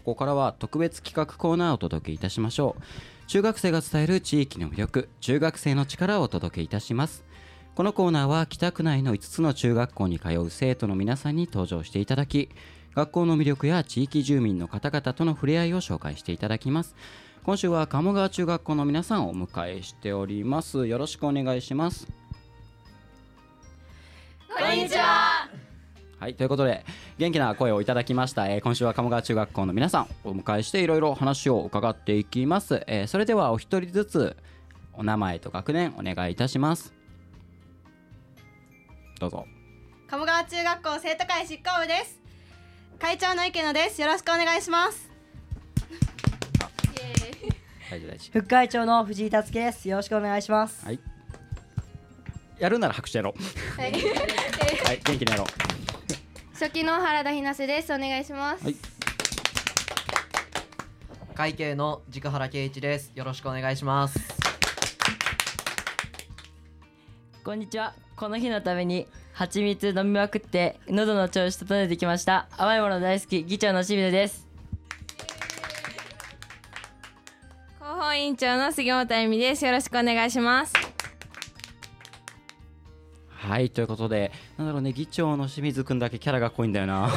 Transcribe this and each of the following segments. ここからは特別企画コーナーをお届けいたしましょう。中学生が伝える地域の魅力、中学生の力をお届けいたします。このコーナーは北区内の5つの中学校に通う生徒の皆さんに登場していただき、学校の魅力や地域住民の方々との触れ合いを紹介していただきます。今週は鴨川中学校の皆さんをお迎えしております。よろしくお願いします。こんにちは。はい、ということで元気な声をいただきました。今週は鴨川中学校の皆さんをお迎えしていろいろ話を伺っていきます。それではお一人ずつお名前と学年お願いいたします。どうぞ。鴨川中学校生徒会執行部です。会長の池野です。よろしくお願いします。副会長の藤井達樹です。よろしくお願いします。はい、やるなら拍手やろう。はい、はい、元気にやろう。初期の原田ひなせです。お願いします。はい、会計の軸原圭一です。よろしくお願いします。こんにちは。この日のために蜂蜜飲みまくって喉の調子整えてきました。甘いもの大好き議長の清水です。広報委員長の杉本恵美です。よろしくお願いします。はい、ということでなんだろうね、議長の清水くんだけキャラが濃いんだよな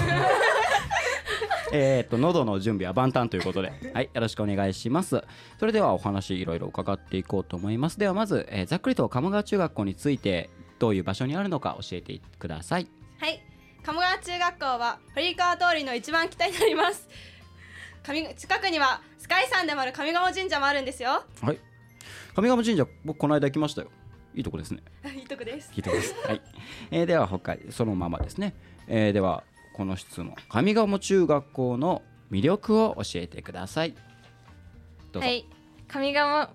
喉の準備は万端ということで、はい、よろしくお願いします。それではお話いろいろ伺っていこうと思います。ではまず、ざっくりと鴨川中学校についてどういう場所にあるのか教えてください。はい、鴨川中学校は堀川通りの一番北になります。近くには世界遺産でもある上鴨神社もあるんですよ。はい、上鴨神社僕この間来ましたよ。いいとこですね。いいとこです。いいとこですはい、では他そのままですね、ではこの質問、上鴨中学校の魅力を教えてください。どうぞ。はい、鴨川中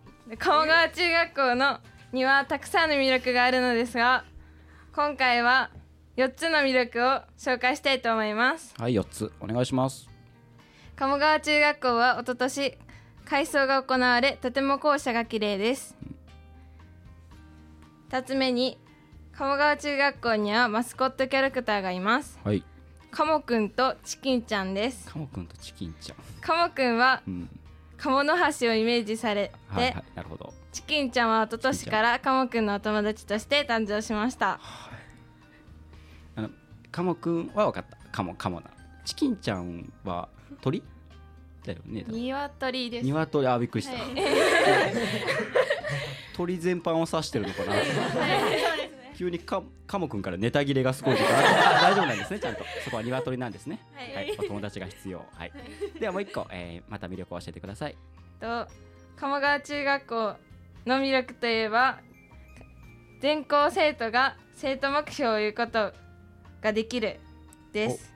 学校のにはたくさんの魅力があるのですが、今回は4つの魅力を紹介したいと思います。はい、4つお願いします。鴨川中学校はおととし改装が行われ、とても校舎が綺麗です。2つ目に、鴨川中学校にはマスコットキャラクターがいます。はい、カモくんとチキンちゃんです。カモくんとチキンちゃん。カモくんは、鴨の橋をイメージされて、はいはい、なるほど。チキンちゃんは一昨年からカモくんのお友達として誕生しました。はい、カモくんは分かった。カモなチキンちゃんは鳥だよね。鶏です。鶏、あ、びっくりした、はい、鳥全般を指してるのかな、はい、そうですね。急にカモくんからネタ切れがすごいから大丈夫なんですね。ちゃんとそこは鶏なんですね。はい、はい、お友達が必要。はい、ではもう一個、また魅力を教えてください。鴨川中学校の魅力といえば、全校生徒が生徒目標を言うことができるです。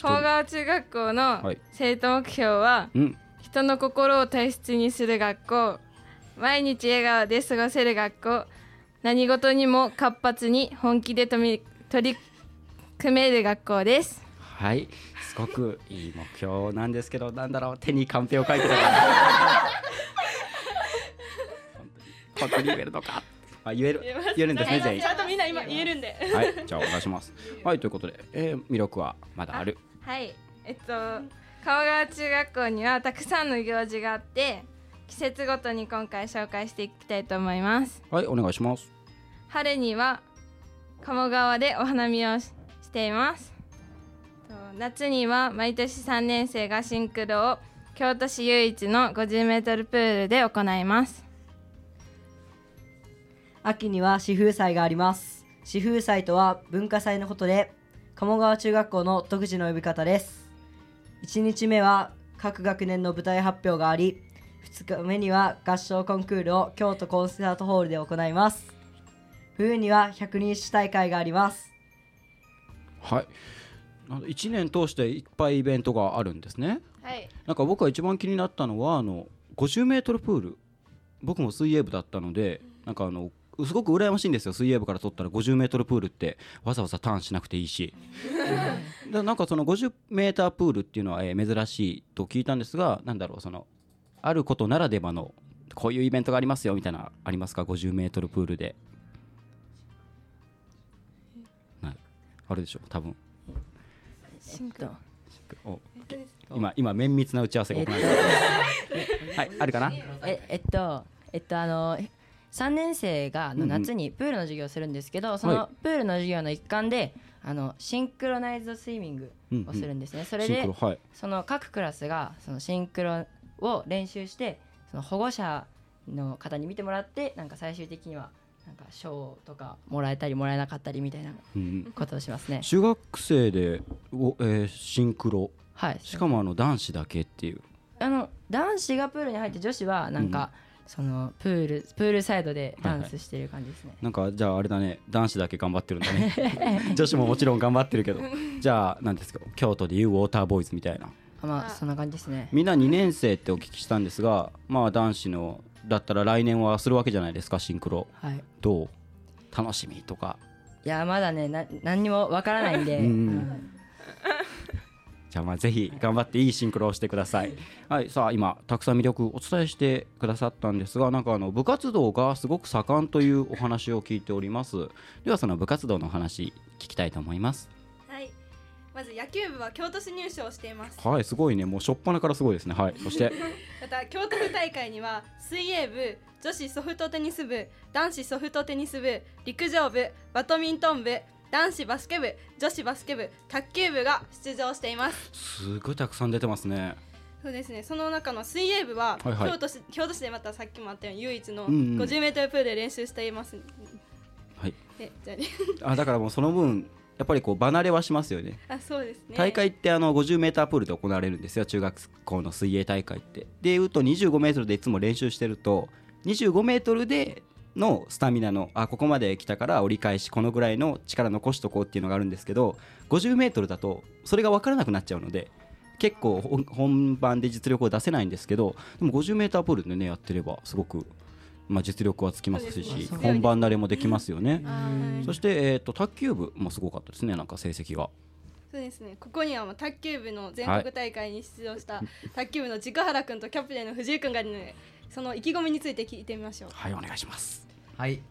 鴨川中学校の生徒目標は、人の心を大切にする学校、毎日笑顔で過ごせる学校、何事にも活発に本気で取り組める学校です。はい、すごくいい目標なんですけど、なんだろう、手にカンペを書いてたから本当に言えるのか。あ、言えるんですね。全員ちゃんとみんな今言えるんで、はい、じゃあお願いします。はい、ということで、魅力はまだある。はい、鴨川中学校にはたくさんの行事があって、季節ごとに今回紹介していきたいと思います。はい、お願いします。春には鴨川でお花見をしています。夏には毎年3年生がシンクロを京都市唯一の50メートルプールで行います。秋には詩風祭があります。詩風祭とは文化祭のことで、鴨川中学校の独自の呼び方です。1日目は各学年の舞台発表があり、2日目には合唱コンクールを京都コンサートホールで行います。冬には百人一首大会があります。はい、1年通していっぱいイベントがあるんですね。はい、なんか僕が一番気になったのは50メートルプール。僕も水泳部だったので、なんかすごく羨ましいんですよ。水泳部から取ったら50メートルプールってわざわざターンしなくていいしなんかその50メータープールっていうのは珍しいと聞いたんですが、なんだろう、あることならではのこういうイベントがありますよみたいなありますか？50メートルプールであるでしょ、多分今綿密な打ち合わせが行われてます。はい、あるかな。3年生がの夏にプールの授業をするんですけど、そのプールの授業の一環でシンクロナイズドスイミングをするんですね、それで、はい、その各クラスがそのシンクロを練習して、その保護者の方に見てもらって、なんか最終的にはなんか賞とかもらえたりもらえなかったりみたいなことをしますね、うん、中学生でシンクロ、はい、しかも男子だけっていう、男子がプールに入って女子はなんか、うん、そのプールサイドでダンスしてる感じですね、はいはい、なんかじゃああれだね、男子だけ頑張ってるんだね女子ももちろん頑張ってるけどじゃあ何ですか、京都でいうウォーターボーイズみたいな、まあそんな感じですね。みんな2年生ってお聞きしたんですが、まあ男子のだったら来年はするわけじゃないですか、シンクロ、はい、どう楽しみとか。いやまだね何にもわからないんでじゃあまあぜひ頑張っていいシンクロをしてくださいはい、さあ今たくさん魅力お伝えしてくださったんですが、なんか部活動がすごく盛んというお話を聞いております。ではその部活動の話聞きたいと思います。はい、まず野球部は京都市入賞しています。はい、すごいね、もう初っ端からすごいですね。はい、そしてまた京都府大会には水泳部、女子ソフトテニス部、男子ソフトテニス部、陸上部、バドミントン部、男子バスケ部、女子バスケ部、卓球部が出場しています。すごいたくさん出てますね。そうですね。その中の水泳部は、はいはい、京都市でまたさっきもあったように唯一の50メートルプールで練習しています。はい。だからもうその分やっぱりこう離れはしますよね。あ、そうですね。大会って50メータープールで行われるんですよ。中学校の水泳大会って。でいうと25メートルでいつも練習してると、25メートルでのスタミナのここまで来たから折り返しこのぐらいの力残しとこうっていうのがあるんですけど、 50m だとそれが分からなくなっちゃうので結構本番で実力を出せないんですけど、でも 50m プールでねやってればすごく、まあ、実力はつきますし本番慣れもできますよねそして、卓球部もすごかったですね、なんか成績が。そうですね、ここには卓球部の全国大会に出場した、はい、卓球部の軸原君とキャプテンの藤井君がいるので、その意気込みについて聞いてみましょう。はい、お願いします。はい、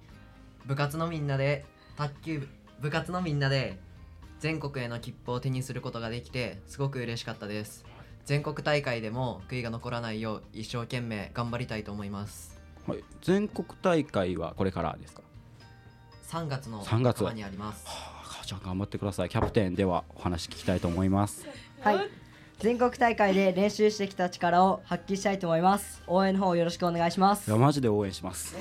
部活のみんなで全国への切符を手にすることができてすごく嬉しかったです。全国大会でも悔いが残らないよう一生懸命頑張りたいと思います。はい、全国大会はこれからですか。3月の頭にあります。母ちゃん頑張ってください。キャプテンではお話聞きたいと思います。はい、全国大会で練習してきた力を発揮したいと思います。応援の方よろしくお願いします。いやマジで応援します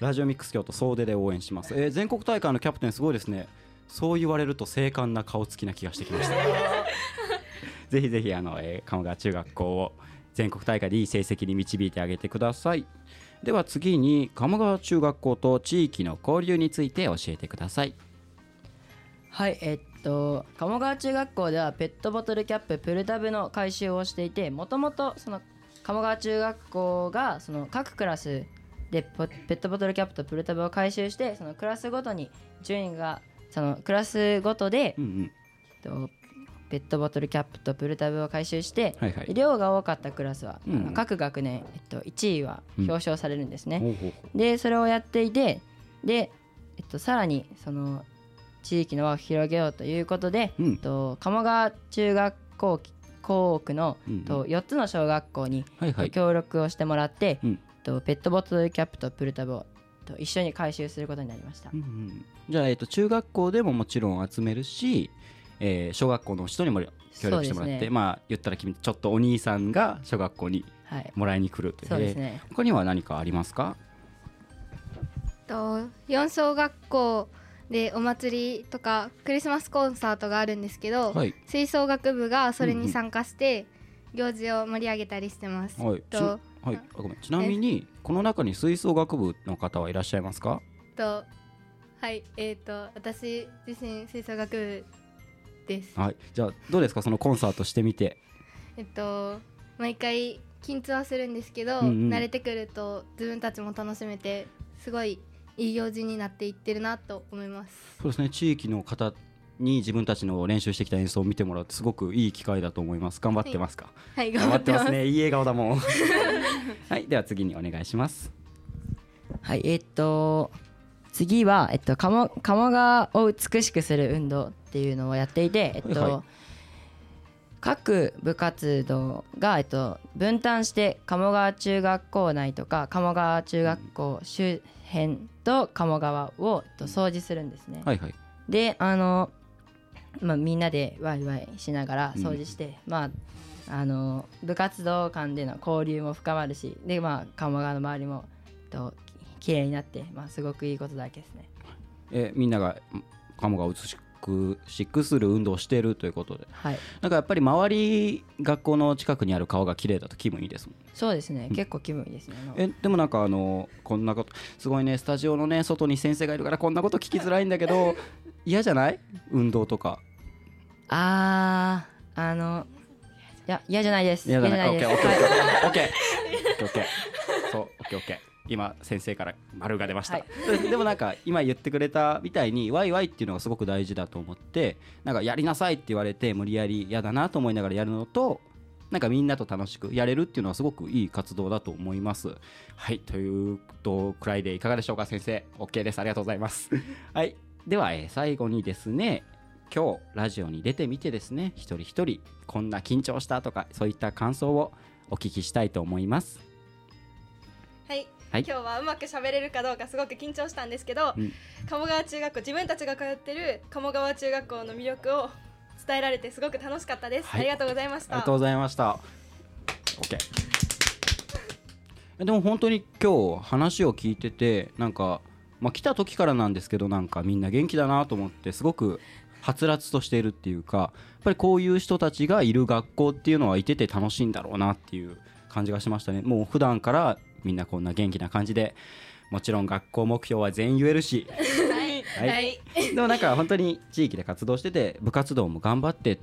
ラジオミックス京都総出で応援します。全国大会のキャプテンすごいですね。そう言われると精悍な顔つきな気がしてきましたぜひぜひ鴨川中学校を全国大会でいい成績に導いてあげてください。では次に鴨川中学校と地域の交流について教えてください。はい、鴨川中学校ではペットボトルキャッププルタブの回収をしていて、もともとその鴨川中学校がその各クラスでペットボトルキャップとプルタブを回収して、そのクラスごとに順位がそのクラスごとで、うんうん、ペットボトルキャップとプルタブを回収して、はいはい、量が多かったクラスは、うん、各学年、1位は表彰されるんですね、うん、でそれをやっていて、で、さらにその地域の輪を広げようということで、うん、鴨川中学校校区の、うんうん、4つの小学校に、はいはい、協力をしてもらって、うん、ペットボトルキャップとプルタブを一緒に回収することになりました、うんうん、じゃあ、中学校でももちろん集めるし、小学校の人にも協力してもらって、ね、まあ言ったら君ちょっとお兄さんが小学校にもらいに来るという、はい、そうですね。他には何かありますか。4小学校でお祭りとかクリスマスコンサートがあるんですけど、はい、吹奏楽部がそれに参加して行事を盛り上げたりしてます。ちなみにこの中に吹奏楽部の方はいらっしゃいますか。はい、私自身吹奏楽部です、はい、じゃあどうですか、そのコンサートしてみて毎回緊張はするんですけど、うんうん、慣れてくると自分たちも楽しめてすごいいい行事になっていってるなと思います。そうですね、地域の方に自分たちの練習してきた演奏を見てもらうってすごくいい機会だと思います。頑張ってますか。はい、はい、頑張ってますね。いい笑顔だもんはい、では次にお願いします。はい、次は、鴨川を美しくする運動っていうのをやっていて、はいはい、各部活動が、分担して鴨川中学校内とか鴨川中学校周辺と鴨川を、掃除するんですね。はいはい、でみんなでワイワイしながら掃除して、部活動間での交流も深まるし、で、鴨川の周りも綺麗になって、すごくいいことだけですね。みんなが鴨川を美しくする運動をしているということで、はい、なんかやっぱり周り学校の近くにある川が綺麗だと気分いいですもん。そうですね、結構気分いいですね。でもなんかこんなことすごいね、スタジオのね外に先生がいるからこんなこと聞きづらいんだけど嫌じゃない？運動とか。嫌じゃないです。嫌じゃない。 OKOKOKOKOKOK 今先生から丸が出ました、はい、でもなんか今言ってくれたみたいにワイワイっていうのがすごく大事だと思って、なんかやりなさいって言われて無理やりやだなと思いながらやるのと、なんかみんなと楽しくやれるっていうのはすごくいい活動だと思います。はい、ということくらいでいかがでしょうか先生。 OK です、ありがとうございます。はい、では最後にですね、今日ラジオに出てみてですね、一人一人こんな緊張したとかそういった感想をお聞きしたいと思います。はい、はい、今日はうまく喋れるかどうかすごく緊張したんですけど、鴨川中学校、自分たちが通ってる鴨川中学校の魅力を伝えられてすごく楽しかったです。はい、ありがとうございました。ありがとうございました。OK。でも本当に今日話を聞いてて、なんか、来た時からなんですけど、なんかみんな元気だなと思ってすごくはつらつとしているっていうか、やっぱりこういう人たちがいる学校っていうのはいてて楽しいんだろうなっていう感じがしましたね。もう普段からみんなこんな元気な感じで、もちろん学校目標は全員言えるし、はいはい、でもなんか本当に地域で活動してて部活動も頑張って、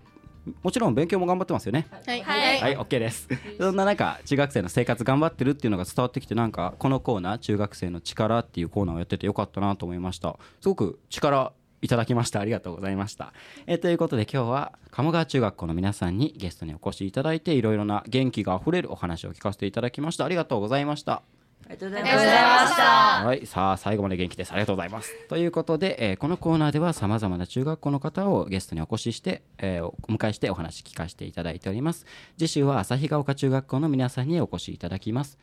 もちろん勉強も頑張ってますよね。はいはい、はい、OK です。そんな中中学生の生活頑張ってるっていうのが伝わってきて、なんかこのコーナー中学生の力っていうコーナーをやっててよかったなと思いました。すごく力いただきました。ありがとうございました。ということで今日は鴨川中学校の皆さんにゲストにお越しいただいて、いろいろな元気があふれるお話を聞かせていただきました。ありがとうございました。ありがとうございました。はい、さあ最後まで元気です。ありがとうございます。ということで、このコーナーではさまざまな中学校の方をゲストにお越しして、お迎えしてお話聞かせていただいております。次週は旭ヶ丘中学校の皆さんにお越しいただきます。